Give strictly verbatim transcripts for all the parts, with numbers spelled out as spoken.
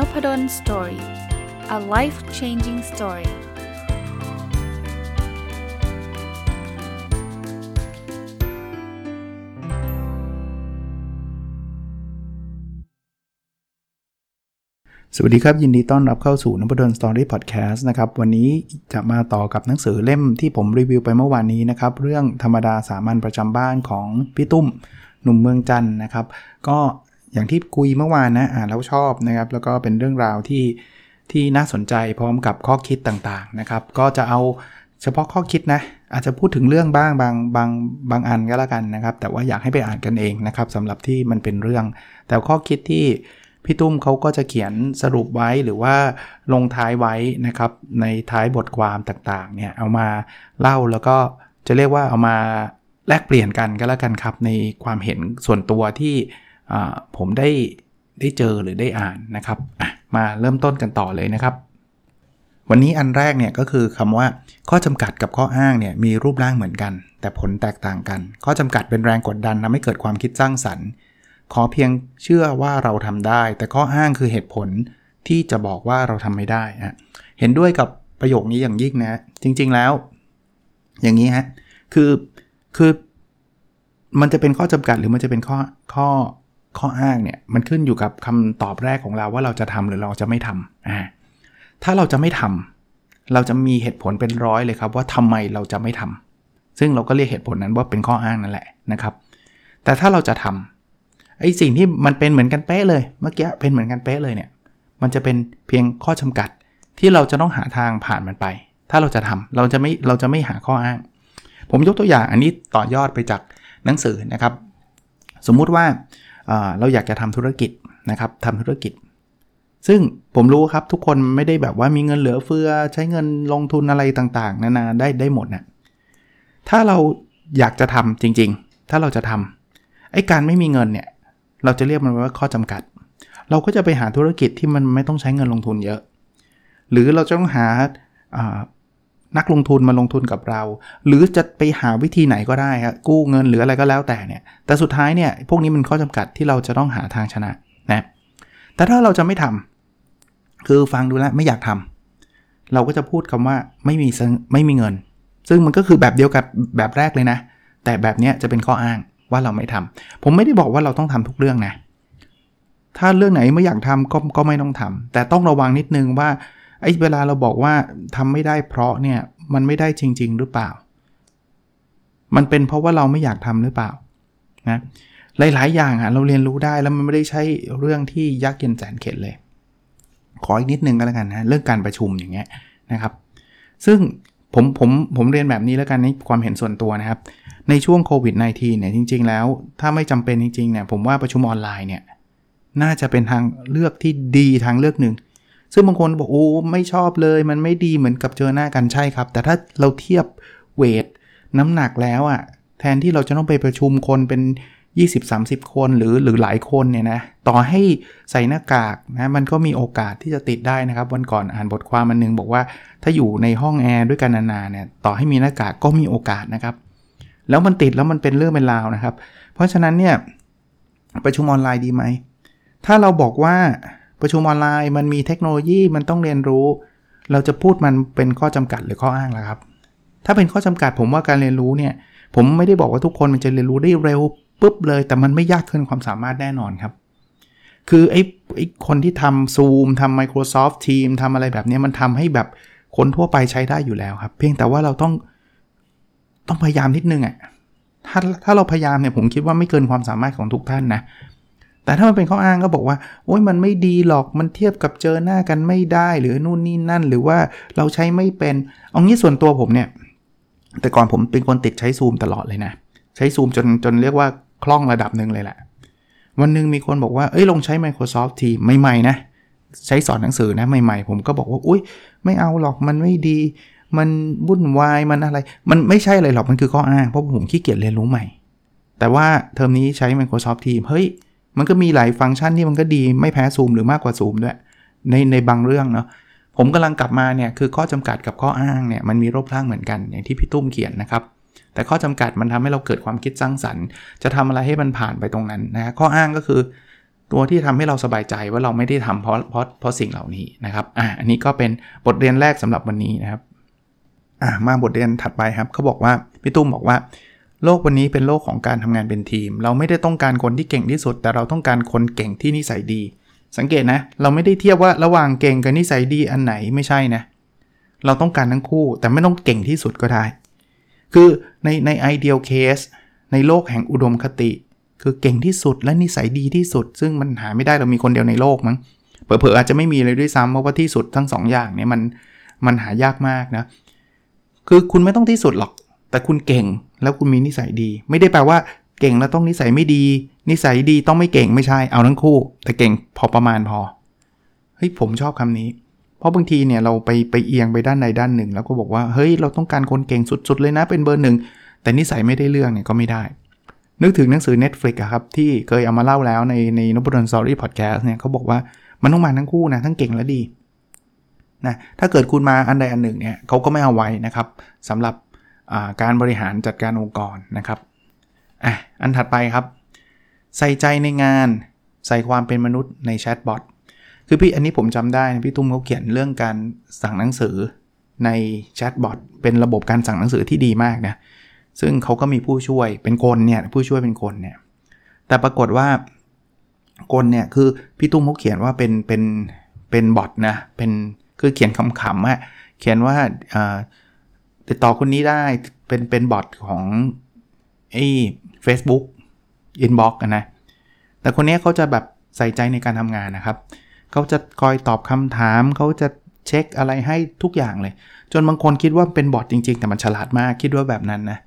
Nopadon Story. A life-changing story.สวัสดีครับยินดีต้อนรับเข้าสู่ Nopadon Story Podcast นะครับวันนี้จะมาต่อกับหนังสือเล่มที่ผมรีวิวไปเมื่อวานนี้นะครับเรื่องธรรมดาสามัญประจำบ้านของพี่ตุ้มหนุ่มเมืองจันทร์นะครับก็อย่างที่คุยเมื่อวานนะอ่านแล้วชอบนะครับแล้วก็เป็นเรื่องราวที่ที่น่าสนใจพร้อมกับข้อคิดต่างๆนะครับก็จะเอาเฉพาะข้อคิดนะอาจจะพูดถึงเรื่องบ้างบางบางบางอันก็แล้วกันนะครับแต่ว่าอยากให้ไปอ่านกันเองนะครับสำหรับที่มันเป็นเรื่องแต่ข้อคิดที่พี่ตุ้มเขาก็จะเขียนสรุปไว้หรือว่าลงท้ายไว้นะครับในท้ายบทความต่างๆเนี่ยเอามาเล่าแล้วก็จะเรียกว่าเอามาแลกเปลี่ยนกันก็แล้วกันครับในความเห็นส่วนตัวที่ผมได้ได้เจอหรือได้อ่านนะครับมาเริ่มต้นกันต่อเลยนะครับวันนี้อันแรกเนี่ยก็คือคำว่าข้อจำกัดกับข้ออ้างเนี่ยมีรูปร่างเหมือนกันแต่ผลแตกต่างกันข้อจำกัดเป็นแรงกดดันทำให้เกิดความคิดสร้างสรรค์ขอเพียงเชื่อว่าเราทำได้แต่ข้ออ้างคือเหตุผลที่จะบอกว่าเราทำไม่ได้ฮะเห็นด้วยกับประโยคนี้อย่างยิ่งนะจริงๆแล้วอย่างนี้ฮะคือคือมันจะเป็นข้อจำกัดหรือมันจะเป็นข้อข้อข้ออ้างเนี่ยมันขึ้นอยู่กับคำตอบแรกของเราว่าเราจะทำหรือเราจะไม่ทำอ่าถ้าเราจะไม่ทำเราจะมีเหตุผลเป็นร้อยเลยครับว่าทำไมเราจะไม่ทำซึ่งเราก็เรียกเหตุผลนั้นว่าเป็นข้ออ้างนั่นแหละนะครับแต่ถ้าเราจะทำไอ้สิ่งที่มันเป็นเหมือนกันเป๊ะเลยเมื่อกี้เป็นเหมือนกันเป๊ะเลยเนี่ยมันจะเป็นเพียงข้อจำกัดที่เราจะต้องหาทางผ่านมันไปถ้าเราจะทำเราจะไม่เราจะไม่หาข้ออ้างผมยกตัวอย่างอันนี้ต่อยอดไปจากหนังสือนะครับสมมุติว่า เอ่อ เราอยากจะทำธุรกิจนะครับทำธุรกิจซึ่งผมรู้ครับทุกคนไม่ได้แบบว่ามีเงินเหลือเฟือใช้เงินลงทุนอะไรต่างๆนานาได้ได้หมดนะถ้าเราอยากจะทำจริงๆถ้าเราจะทำไอ้การไม่มีเงินเนี่ยเราจะเรียกมันว่าข้อจำกัดเราก็จะไปหาธุรกิจที่มันไม่ต้องใช้เงินลงทุนเยอะหรือเราจะต้องหานักลงทุนมาลงทุนกับเราหรือจะไปหาวิธีไหนก็ได้ครับกู้เงินหรืออะไรก็แล้วแต่เนี่ยแต่สุดท้ายเนี่ยพวกนี้มันข้อจำกัดที่เราจะต้องหาทางชนะนะแต่ถ้าเราจะไม่ทำคือฟังดูแล้วไม่อยากทำเราก็จะพูดคำว่าไม่มีไม่มีเงินซึ่งมันก็คือแบบเดียวกับแบบแรกเลยนะแต่แบบนี้จะเป็นข้ออ้างว่าเราไม่ทำผมไม่ได้บอกว่าเราต้องทำทุกเรื่องนะถ้าเรื่องไหนไม่อยากทำก็ก็ไม่ต้องทำแต่ต้องระวังนิดนึงว่าไอ้เวลาเราบอกว่าทำไม่ได้เพราะเนี่ยมันไม่ได้จริงๆหรือเปล่ามันเป็นเพราะว่าเราไม่อยากทำหรือเปล่านะหลายๆอย่างอ่ะเราเรียนรู้ได้แล้วมันไม่ได้ใช่เรื่องที่ยากเย็นแสนเข็ญเลยขออีกนิดนึงก็แล้วกันนะเรื่องการประชุมอย่างเงี้ยนะครับซึ่งผมผมผมเรียนแบบนี้แล้วกันในความเห็นส่วนตัวนะครับในช่วงโควิด สิบเก้า เนี่ยจริงๆแล้วถ้าไม่จำเป็นจริงๆเนี่ยผมว่าประชุมออนไลน์เนี่ยน่าจะเป็นทางเลือกที่ดีทางเลือกหนึ่งซึ่งบางคนบอกโอ้ไม่ชอบเลยมันไม่ดีเหมือนกับเจอหน้ากันใช่ครับแต่ถ้าเราเทียบเวทน้ำหนักแล้วอ่ะแทนที่เราจะต้องไปประชุมคนเป็น ยี่สิบถึงสามสิบ คนหรือหรือหลายคนเนี่ยนะต่อให้ใส่หน้ากากนะมันก็มีโอกาสที่จะติดได้นะครับวันก่อนอ่านบทความอันนึงบอกว่าถ้าอยู่ในห้องแอร์ด้วยกันนานๆเนี่ยต่อให้มีหน้ากากก็มีโอกาสนะครับแล้วมันติดแล้วมันเป็นเรื่องเป็นราวนะครับเพราะฉะนั้นเนี่ยประชุมออนไลน์ดีไหมถ้าเราบอกว่าประชุมออนไลน์มันมีเทคโนโลยีมันต้องเรียนรู้เราจะพูดมันเป็นข้อจำกัดหรือข้ออ้างล่ะครับถ้าเป็นข้อจำกัดผมว่าการเรียนรู้เนี่ยผมไม่ได้บอกว่าทุกคนมันจะเรียนรู้ได้เร็วปุ๊บเลยแต่มันไม่ยากเกินความสามารถแน่นอนครับคือไอ้ไอ้คนที่ทำ Zoom ทำ Microsoft Teams ทำอะไรแบบนี้มันทำให้แบบคนทั่วไปใช้ได้อยู่แล้วครับเพียงแต่ว่าเราต้องต้องพยายามนิดนึงอ่ะถ้าถ้าเราพยายามเนี่ยผมคิดว่าไม่เกินความสามารถของทุกท่านนะแต่ถ้ามันเป็นข้ออ้างก็บอกว่าโอ๊ยมันไม่ดีหรอกมันเทียบกับเจอหน้ากันไม่ได้หรือนู่นนี่นั่นหรือว่าเราใช้ไม่เป็นเอางี้ส่วนตัวผมเนี่ยแต่ก่อนผมเป็นคนติดใช้ Zoom ตลอดเลยนะใช้ Zoom จนจนเรียกว่าคล่องระดับนึงเลยแหละวันนึงมีคนบอกว่าเอ้ยลองใช้ Microsoft Teams ใหม่ๆนะใช้สอนหนังสือนะใหม่ๆผมก็บอกว่าอุ๊ยไม่เอาหรอกมันไม่ดีมันวุ่นวายมันอะไรมันไม่ใช่อะไรหรอกมันคือข้ออ้างเพราะผมขี้เกียจเรียนรู้ใหม่แต่ว่าเทอมนี้ใช้ Microsoft Teams เฮ้ยมันก็มีหลายฟังก์ชันที่มันก็ดีไม่แพ้ Zoom หรือมากกว่า Zoom ด้วยในในบางเรื่องเนาะผมกำลังกลับมาเนี่ยคือข้อจำกัดกับข้ออ้างเนี่ยมันมีรูปร่างเหมือนกันอย่างที่พี่ตุ้มเขียนนะครับแต่ข้อจำกัดมันทำให้เราเกิดความคิดสร้างสรรค์จะทำอะไรให้มันผ่านไปตรงนั้นนะข้ออ้างก็คือ ตัวที่ทำให้เราสบายใจว่าเราไม่ได้ทำเพราะเพราะเพราะสิ่งเหล่านี้นะครับอ่ะอันนี้ก็เป็นบทเรียนแรกสำหรับวันนี้นะครับอ่ะมาบทเรียนถัดไปครับเขาบอกว่าพี่ตุ้มบอกว่าโลกวันนี้เป็นโลกของการทำงานเป็นทีมเราไม่ได้ต้องการคนที่เก่งที่สุดแต่เราต้องการคนเก่งที่นิสัยดีสังเกตนะเราไม่ได้เทียบว่าระหว่างเก่งกับนิสัยดีอันไหนไม่ใช่นะเราต้องการทั้งคู่แต่ไม่ต้องเก่งที่สุดก็ได้คือในใน ideal case ในโลกแห่งอุดมคติคือเก่งที่สุดและนิสัยดีที่สุดซึ่งมันหาไม่ได้เรามีคนเดียวในโลกมั้งเผลอๆอาจจะไม่มีเลยด้วยซ้ำเพราะว่าที่สุดทั้งสองอย่างเนี่ยมันมันหายากมากนะคือคุณไม่ต้องที่สุดหรอกแต่คุณเก่งแล้วคุณมีนิสัยดีไม่ได้แปลว่าเก่งแล้วต้องนิสัยไม่ดีนิสัยดีต้องไม่เก่งไม่ใช่เอาทั้งคู่แต่เก่งพอประมาณพอเฮ้ยผมชอบคำนี้เพราะบางทีเนี่ยเราไปไปเอียงไปด้านใดด้านหนึ่งแล้วก็บอกว่าเฮ้ยเราต้องการคนเก่งสุดๆเลยนะเป็นเบอร์หนึ่งแต่นิสัยไม่ได้เรื่องเนี่ยก็ไม่ได้นึกถึงหนังสือ Netflix อะครับที่เคยเอามาเล่าแล้วในใน Nopadon Story Podcast เนี่ยเขาบอกว่ามันต้องมาทั้งคู่นะทั้งเก่งและดีนะถ้าเกิดคุณมาอันใดอันหนึ่งเนี่ยเขาก็ไม่เอาไว้นะครับสำหรับการบริหารจัดการองค์กรนะครับอ่ะอันถัดไปครับใส่ใจในงานใส่ความเป็นมนุษย์ในแชทบอทคือพี่อันนี้ผมจำได้พี่ตุ้มเขาเขียนเรื่องการสั่งหนังสือในแชทบอทเป็นระบบการสั่งหนังสือที่ดีมากนะซึ่งเขาก็มีผู้ช่วยเป็นคนเนี่ยผู้ช่วยเป็นคนเนี่ยแต่ปรากฏว่าคนเนี่ยคือพี่ตุ้มเขาเขียนว่าเป็นเป็นเป็นบอทนะเป็นคือเขียนคำขำอะเขียนว่าติดต่อคนนี้ได้เป็นเป็นบอทของไอ้ Facebook Inbox อ่ะนะแต่คนนี้เขาจะแบบใส่ใจในการทำงานนะครับเขาจะคอยตอบคำถามเขาจะเช็คอะไรให้ทุกอย่างเลยจนบางคนคิดว่าเป็นบอทจริงๆแต่มันฉลาดมากคิดว่าแบบนั้นนะ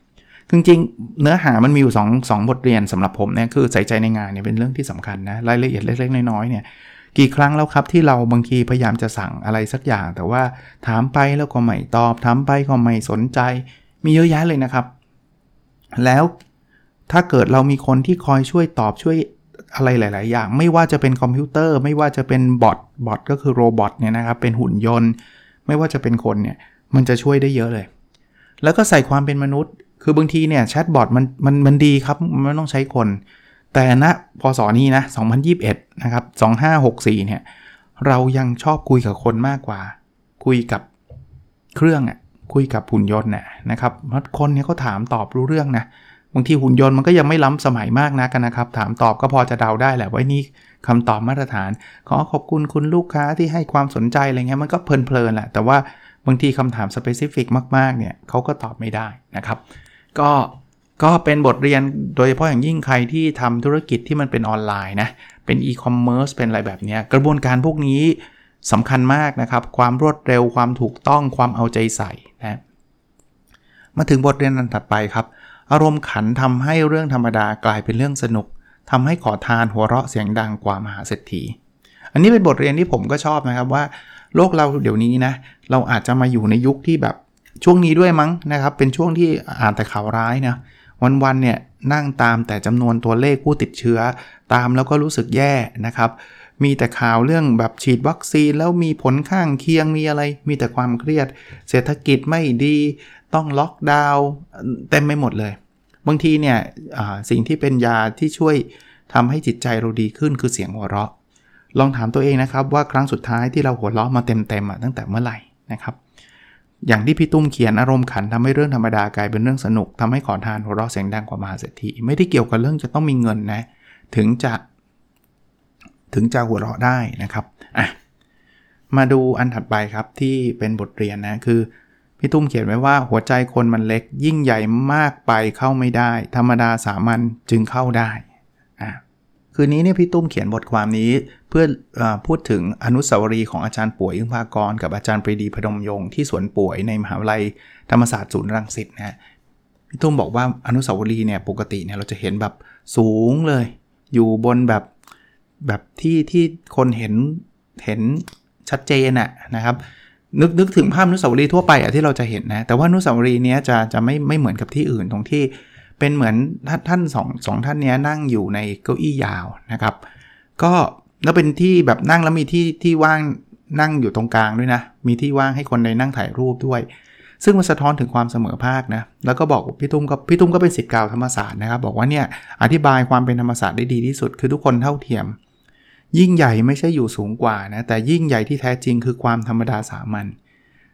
จริงๆเนื้อหามันมีอยู่สอง สองบทเรียนสำหรับผมเนี่ยคือใส่ใจในงานเนี่ยเป็นเรื่องที่สำคัญนะรายละเอียดเล็กๆน้อยๆเนี่ยกี่ครั้งแล้วครับที่เราบางทีพยายามจะสั่งอะไรสักอย่างแต่ว่าถามไปแล้วก็ไม่ตอบถามไปก็ไม่สนใจมีเยอะแยะเลยนะครับแล้วถ้าเกิดเรามีคนที่คอยช่วยตอบช่วยอะไรหลายๆอย่างไม่ว่าจะเป็นคอมพิวเตอร์ไม่ว่าจะเป็นบอทบอทก็คือโรบอทเนี่ยนะครับเป็นหุ่นยนต์ไม่ว่าจะเป็นคนเนี่ยมันจะช่วยได้เยอะเลยแล้วก็ใส่ความเป็นมนุษย์คือบางทีเนี่ยแชทบอทมันมันมันดีครับมันไม่ต้องใช้คนแต่ณพศนี้นะสองพันยี่สิบเอ็ดนะครับสองพันห้าร้อยหกสิบสี่เนี่ยเรายังชอบคุยกับคนมากกว่าคุยกับเครื่องอ่ะคุยกับหุ่นยนต์น่ะนะครับคนเนี่ยเขาถามตอบรู้เรื่องนะบางทีหุ่นยนต์มันก็ยังไม่ล้ำสมัยมากนักนะครับถามตอบก็พอจะเดาได้แหละว่านี่คำตอบมาตรฐานขอขอบคุณคุณลูกค้าที่ให้ความสนใจอะไรเงี้ยมันก็เพลินๆแหละแต่ว่าบางทีคำถามสเปซิฟิกมากๆเนี่ยเขาก็ตอบไม่ได้นะครับก็ก็เป็นบทเรียนโดยเฉพาะอย่างยิ่งใครที่ทำธุรกิจที่มันเป็นออนไลน์นะเป็นอีคอมเมิร์ซเป็นอะไรแบบนี้กระบวนการพวกนี้สำคัญมากนะครับความรวดเร็วความถูกต้องความเอาใจใส่นะมาถึงบทเรียนอันถัดไปครับอารมณ์ขันทำให้เรื่องธรรมดากลายเป็นเรื่องสนุกทำให้ขอทานหัวเราะเสียงดังกว่ามหาเศรษฐีอันนี้เป็นบทเรียนที่ผมก็ชอบนะครับว่าโลกเราเดี๋ยวนี้นะเราอาจจะมาอยู่ในยุคที่แบบช่วงนี้ด้วยมั้งนะครับเป็นช่วงที่อ่านแต่ข่าวร้ายนะวันๆเนี่ยนั่งตามแต่จำนวนตัวเลขผู้ติดเชื้อตามแล้วก็รู้สึกแย่นะครับมีแต่ข่าวเรื่องแบบฉีดวัคซีนแล้วมีผลข้างเคียงมีอะไรมีแต่ความเครียดเศรษฐกิจไม่ดีต้องล็อกดาวน์เต็มไปหมดเลยบางทีเนี่ยสิ่งที่เป็นยาที่ช่วยทำให้จิตใจเราดีขึ้นคือเสียงหัวเราะลองถามตัวเองนะครับว่าครั้งสุดท้ายที่เราหัวเราะมาเต็มๆอ่ะตั้งแต่เมื่อไหร่นะครับอย่างที่พี่ตุ้มเขียนอารมณ์ขันทำให้เรื่องธรรมดากลายเป็นเรื่องสนุกทำให้ขอทานหัวเราะเสียงดังกว่ามหาเศรษฐีไม่ได้เกี่ยวกับเรื่องจะต้องมีเงินนะถึงจะถึงจะหัวเราะได้นะครับอ่ะมาดูอันถัดไปครับที่เป็นบทเรียนนะคือพี่ตุ้มเขียนไว้ว่าหัวใจคนมันเล็กยิ่งใหญ่มากไปเข้าไม่ได้ธรรมดาสามัญจึงเข้าได้อ่ะคืนนี้เนี่ยพี่ตุ้มเขียนบทความนี้เพื่อพูดถึงอนุสาวรีย์ของอาจารย์ป่วยอึ้งภากรกับอาจารย์ปรีดีพนมยงค์ที่สวนป่วยในมหาวิทยาลัยธรรมศาสตร์ศูนย์รังสิตนะพี่ตุ้มบอกว่าอนุสาวรีย์เนี่ยปกติเนี่ยเราจะเห็นแบบสูงเลยอยู่บนแบบแบบที่ที่คนเห็นเห็นชัดเจนอะนะครับนึกนึกถึงภาพอนุสาวรีย์ทั่วไปอะที่เราจะเห็นนะแต่ว่าอนุสาวรีย์เนี้ยจะจะไม่ไม่เหมือนกับที่อื่นตรงที่เป็นเหมือนท่านสองสองท่านเนี้ยนั่งอยู่ในเก้าอี้ยาวนะครับก็แล้วเป็นที่แบบนั่งแล้วมีที่ที่ว่างนั่งอยู่ตรงกลางด้วยนะมีที่ว่างให้คนใดนั่งถ่ายรูปด้วยซึ่งมันสะท้อนถึงความเสมอภาคนะแล้วก็บอกพี่ตุ้มก็พี่ตุ้มก็เป็นศิษย์เก่าธรรมศาสตร์นะครับบอกว่าเนี่ยอธิบายความเป็นธรรมศาสตร์ได้ดีที่สุดคือทุกคนเท่าเทียม ยิ่งใหญ่ไม่ใช่อยู่สูงกว่านะแต่ยิ่งใหญ่ที่แท้จริงคือความธรรมดาสามัญ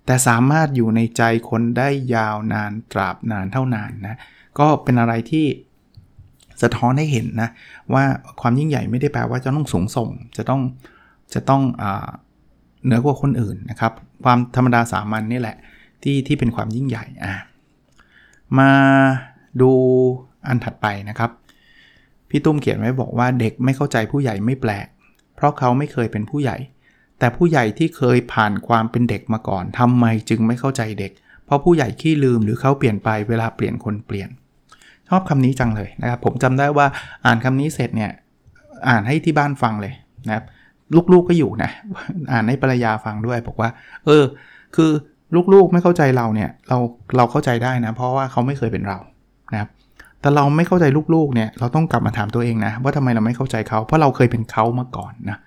แต่สามารถอยู่ในใจคนได้ยาวนานตราบนานเท่านานนะก็เป็นอะไรที่สะท้อนให้เห็นนะว่าความยิ่งใหญ่ไม่ได้แปลว่าจะต้องสูงส่งจะต้องจะต้องอ่าเหนือกว่าคนอื่นนะครับความธรรมดาสามัญ นี่แหละที่ที่เป็นความยิ่งใหญ่อ่ะมาดูอันถัดไปนะครับพี่ตุ้มเขียนไว้บอกว่าเด็กไม่เข้าใจผู้ใหญ่ไม่แปลกเพราะเขาไม่เคยเป็นผู้ใหญ่แต่ผู้ใหญ่ที่เคยผ่านความเป็นเด็กมาก่อนทำไมจึงไม่เข้าใจเด็กเพราะผู้ใหญ่ขี้ลืมหรือเขาเปลี่ยนไปเวลาเปลี่ยนคนเปลี่ยนชอบคำนี้จังเลยนะครับผมจำได้ว่าอ่านคำนี้เสร็จเนี่ยอ่านให้ที่บ้านฟังเลยนะครับลูกๆก็อยู่นะอ่านให้ภรรยาฟังด้วยบอกว่าเออคือลูกๆไม่เข้าใจเราเนี่ยเราเราเข้าใจได้นะเพราะว่าเขาไม่เคยเป็นเรานะครับแต่เราไม่เข้าใจลูกๆเนี่ยเราต้องกลับมาถามตัวเองนะว่าทำไมเราไม่เข้าใจเขาเพราะเราเคยเป็นเขามาก่อนนะ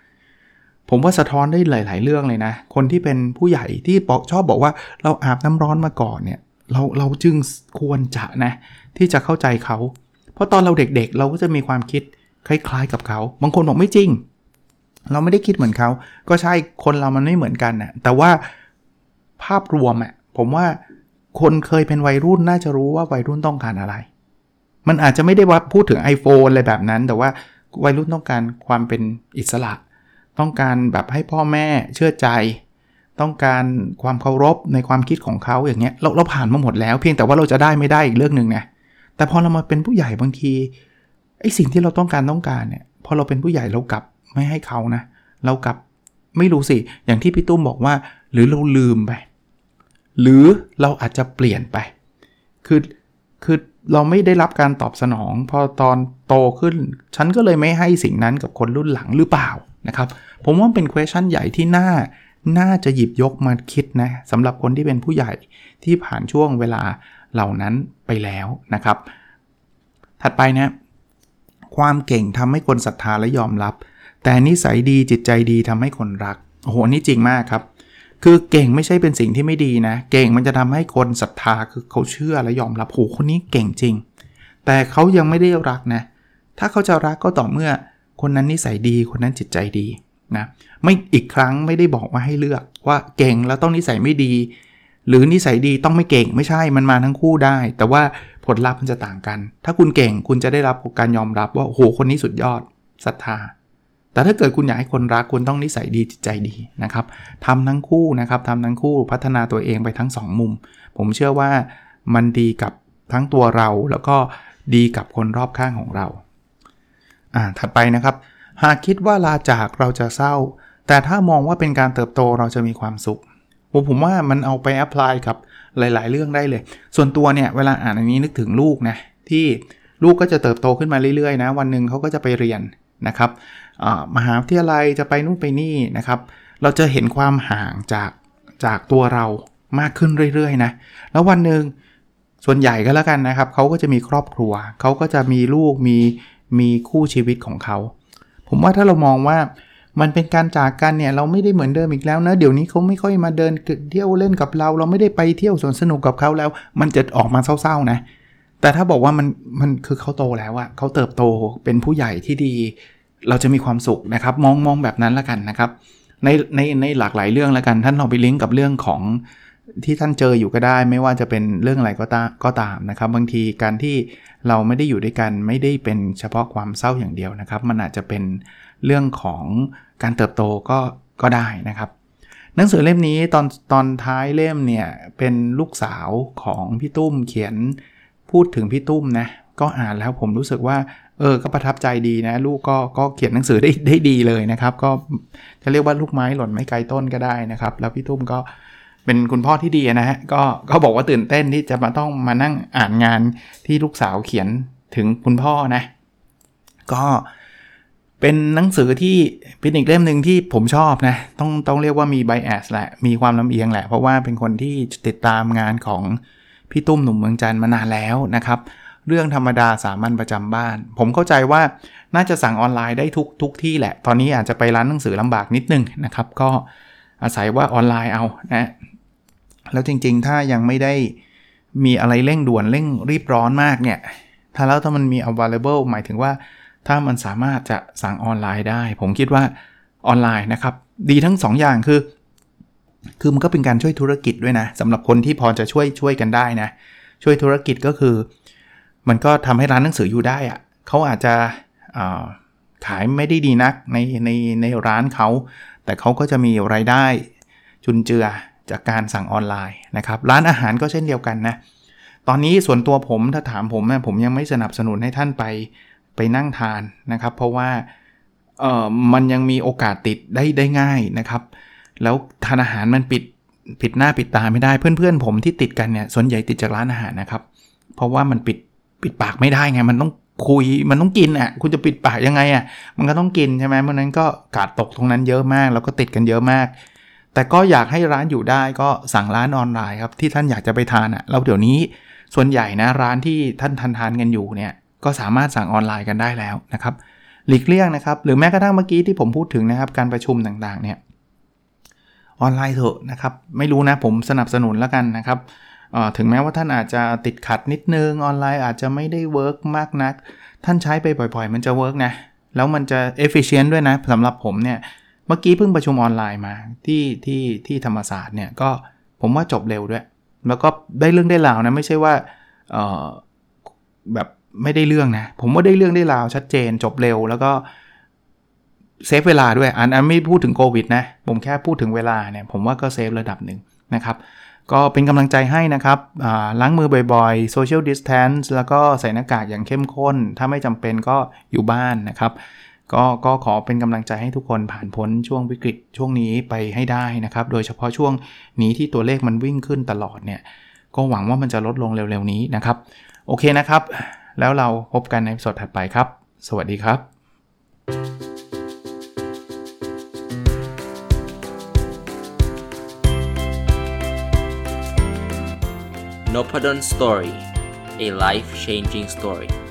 ผมว่าสะท้อนได้หลายๆเรื่องเลยนะคนที่เป็นผู้ใหญ่ที่ชอบบอกว่าเราอาบน้ำร้อนมาก่อนเนี่ยเราเราจึงควรจะนะที่จะเข้าใจเขาเพราะตอนเราเด็กๆเราก็จะมีความคิดคล้ายๆกับเขาบางคนบอกไม่จริงเราไม่ได้คิดเหมือนเขาก็ใช่คนเรามันไม่เหมือนกันนะแต่ว่าภาพรวมอ่ะผมว่าคนเคยเป็นวัยรุ่นน่าจะรู้ว่าวัยรุ่นต้องการอะไรมันอาจจะไม่ได้ว่าพูดถึง iPhone อะไรแบบนั้นแต่ว่าวัยรุ่นต้องการความเป็นอิสระต้องการแบบให้พ่อแม่เชื่อใจต้องการความเคารพในความคิดของเขาอย่างเงี้ยเราเราผ่านมาหมดแล้วเพียงแต่ว่าเราจะได้ไม่ได้อีกเรื่องนึงนะแต่พอเรามาเป็นผู้ใหญ่บางทีไอ้สิ่งที่เราต้องการต้องการเนี่ยพอเราเป็นผู้ใหญ่เรากลับไม่ให้เขานะเรากลับไม่รู้สิอย่างที่พี่ตุ้มบอกว่าหรือเราลืมไปหรือเราอาจจะเปลี่ยนไปคือคือเราไม่ได้รับการตอบสนองพอตอนโตขึ้นฉันก็เลยไม่ให้สิ่งนั้นกับคนรุ่นหลังหรือเปล่านะครับผมว่าเป็น question ใหญ่ที่น่าน่าจะหยิบยกมาคิดนะสำหรับคนที่เป็นผู้ใหญ่ที่ผ่านช่วงเวลาเหล่านั้นไปแล้วนะครับถัดไปนะความเก่งทำให้คนศรัทธาและยอมรับแต่นิสัยดีจิตใจดีทำให้คนรักโอ้โหนี่จริงมากครับคือเก่งไม่ใช่เป็นสิ่งที่ไม่ดีนะเก่งมันจะทำให้คนศรัทธาคือเขาเชื่อและยอมรับโอ้โหคนนี้เก่งจริงแต่เขายังไม่ได้รักนะถ้าเขาจะรักก็ต่อเมื่อคนนั้นนิสัยดีคนนั้นจิตใจดีนะไม่อีกครั้งไม่ได้บอกว่าให้เลือกว่าเก่งแล้วต้องนิสัยไม่ดีหรือนิสัยดีต้องไม่เก่งไม่ใช่มันมาทั้งคู่ได้แต่ว่าผลลัพธ์มันจะต่างกันถ้าคุณเก่งคุณจะได้รับการยอมรับว่าโอ้โหคนนี้สุดยอดศรัทธาแต่ถ้าเกิดคุณอยากให้คนรักคุณต้องนิสัยดีจิตใจดีนะครับทำทั้งคู่นะครับทำทั้งคู่พัฒนาตัวเองไปทั้งสองมุมผมเชื่อว่ามันดีกับทั้งตัวเราแล้วก็ดีกับคนรอบข้างของเราอ่าถัดไปนะครับหากคิดว่าลาจากเราจะเศร้าแต่ถ้ามองว่าเป็นการเติบโตเราจะมีความสุขผมผมว่ามันเอาไปแอพพลายกับหลายๆเรื่องได้เลยส่วนตัวเนี่ยเวลาอ่านอันนี้นึกถึงลูกนะที่ลูกก็จะเติบโตขึ้นมาเรื่อยๆนะวันนึงเขาก็จะไปเรียนนะครับมหาวิทยาลัยจะไปนู่นไปนี่นะครับเราจะเห็นความห่างจากจากตัวเรามากขึ้นเรื่อยๆนะแล้ววันนึงส่วนใหญ่ก็แล้วกันนะครับเขาก็จะมีครอบครัวเขาก็จะมีลูกมีมีคู่ชีวิตของเขาผมว่าถ้าเรามองว่ามันเป็นการจากกันเนี่ยเราไม่ได้เหมือนเดิมอีกแล้วนะเดี๋ยวนี้เขาไม่ค่อยมาเดินเที่ยวเล่นกับเราเราไม่ได้ไปเที่ยวสวนสนุกกับเขาแล้วมันจะออกมาเศร้าๆนะแต่ถ้าบอกว่ามันมันคือเขาโตแล้วอะเขาเติบโตเป็นผู้ใหญ่ที่ดีเราจะมีความสุขนะครับมองมองแบบนั้นละกันนะครับในในในหลากหลายเรื่องละกันท่านลองไปลิงก์กับเรื่องของที่ท่านเจออยู่ก็ได้ไม่ว่าจะเป็นเรื่องอะไรก็ตามก็ตามนะครับบางทีการที่เราไม่ได้อยู่ด้วยกันไม่ได้เป็นเฉพาะความเศร้าอย่างเดียวนะครับมันอาจจะเป็นเรื่องของการเติบโตก็ก็ได้นะครับหนังสือเล่มนี้ตอนตอนท้ายเล่มเนี่ยเป็นลูกสาวของพี่ตุ้มเขียนพูดถึงพี่ตุ้มนะก็อ่านแล้วผมรู้สึกว่าเออก็ประทับใจดีนะลูกก็ก็เขียนหนังสือได้ได้ดีเลยนะครับก็จะเรียกว่าลูกไม้หล่นไม่ไกลต้นก็ได้นะครับแล้วพี่ตุ้มก็เป็นคุณพ่อที่ดีนะฮะก็ก็บอกว่าตื่นเต้นที่จะมาต้องมานั่งอ่านงานที่ลูกสาวเขียนถึงคุณพ่อนะก็เป็นหนังสือที่เป็นอีกเล่มนึงที่ผมชอบนะต้องต้องเรียกว่ามี bias แหละมีความลำเอียงแหละเพราะว่าเป็นคนที่ติดตามงานของพี่ตุ้มหนุ่มเมืองจันทร์มานานแล้วนะครับเรื่องธรรมดาสามัญประจำบ้านผมเข้าใจว่าน่าจะสั่งออนไลน์ได้ทุกทุกที่แหละตอนนี้อาจจะไปร้านหนังสือลำบากนิดนึงนะครับก็อาศัยว่าออนไลน์เอานะแล้วจริงๆถ้ายังไม่ได้มีอะไรเร่งด่วนเร่งรีบร้อนมากเนี่ยถ้าแล้วถ้ามันมี available หมายถึงว่า ถ้ามันสามารถจะสั่งออนไลน์ได้ผมคิดว่าออนไลน์นะครับดีทั้งสองอย่างคือคือมันก็เป็นการช่วยธุรกิจด้วยนะสำหรับคนที่พอจะช่วยช่วยกันได้นะช่วยธุรกิจก็คือมันก็ทำให้ร้านหนังสืออยู่ได้อะเขาอาจจะขายไม่ได้ดีนักในในในร้านเขาแต่เขาก็จะมีรายได้จุนเจือจากการสั่งออนไลน์นะครับร้านอาหารก็เช่นเดียวกันนะตอนนี้ส่วนตัวผมถ้าถามผมนะผมยังไม่สนับสนุนให้ท่านไปไปนั่งทานนะครับเพราะว่าเอ่อมันยังมีโอกาสติดได้ได้ง่ายนะครับแล้วทานอาหารมันปิดปิดหน้าปิดตาไม่ได้เพื่อนๆผมที่ติดกันเนี่ยส่วนใหญ่ติดจากร้านอาหารนะครับเพราะว่ามันปิดปิดปากไม่ได้ไงมันต้องคุยมันต้องกินอ่ะคุณจะปิดปากยังไงอ่ะมันก็ต้องกินใช่ไหมเพราะนั้นก็กาดตกตรงนั้นเยอะมากแล้วก็ติดกันเยอะมากแต่ก็อยากให้ร้านอยู่ได้ก็สั่งร้านออนไลน์ครับที่ท่านอยากจะไปทานอ่ะแล้วเดี๋ยวนี้ส่วนใหญ่นะร้านที่ท่านทานทานกันอยู่เนี่ยก็สามารถสั่งออนไลน์กันได้แล้วนะครับหลีกเลี่ยงนะครับหรือแม้กระทั่งเมื่อกี้ที่ผมพูดถึงนะครับการประชุมต่างๆเนี่ยออนไลน์เถอะนะครับไม่รู้นะผมสนับสนุนแล้วกันนะครับถึงแม้ว่าท่านอาจจะติดขัดนิดนึงออนไลน์อาจจะไม่ได้เวิร์กมากนักท่านใช้ไปบ่อยๆมันจะเวิร์กนะแล้วมันจะเอฟฟิเชนต์ด้วยนะสำหรับผมเนี่ยเมื่อกี้เพิ่งประชุมออนไลน์มาที่ที่ที่ธรรมศาสตร์เนี่ยก็ผมว่าจบเร็วด้วยแล้วก็ได้เรื่องได้ราวนะไม่ใช่ว่าแบบไม่ได้เรื่องนะผมว่าได้เรื่องได้ราวชัดเจนจบเร็วแล้วก็เซฟเวลาด้วยอันอันไม่พูดถึงโควิดนะผมแค่พูดถึงเวลาเนี่ยผมว่าก็เซฟระดับหนึ่งนะครับก็เป็นกำลังใจให้นะครับล้างมือบ่อยๆ social distance แล้วก็ใส่หน้ากากอย่างเข้มข้นถ้าไม่จำเป็นก็อยู่บ้านนะครับก็ก็ขอเป็นกำลังใจให้ทุกคนผ่านพ้นช่วงวิกฤตช่วงนี้ไปให้ได้นะครับโดยเฉพาะช่วงนี้ที่ตัวเลขมันวิ่งขึ้นตลอดเนี่ยก็หวังว่ามันจะลดลงเร็วๆนี้นะครับโอเคนะครับแล้วเราพบกันในสดถัดไปครับสวัสดีครับNopadon Story, a life-changing story.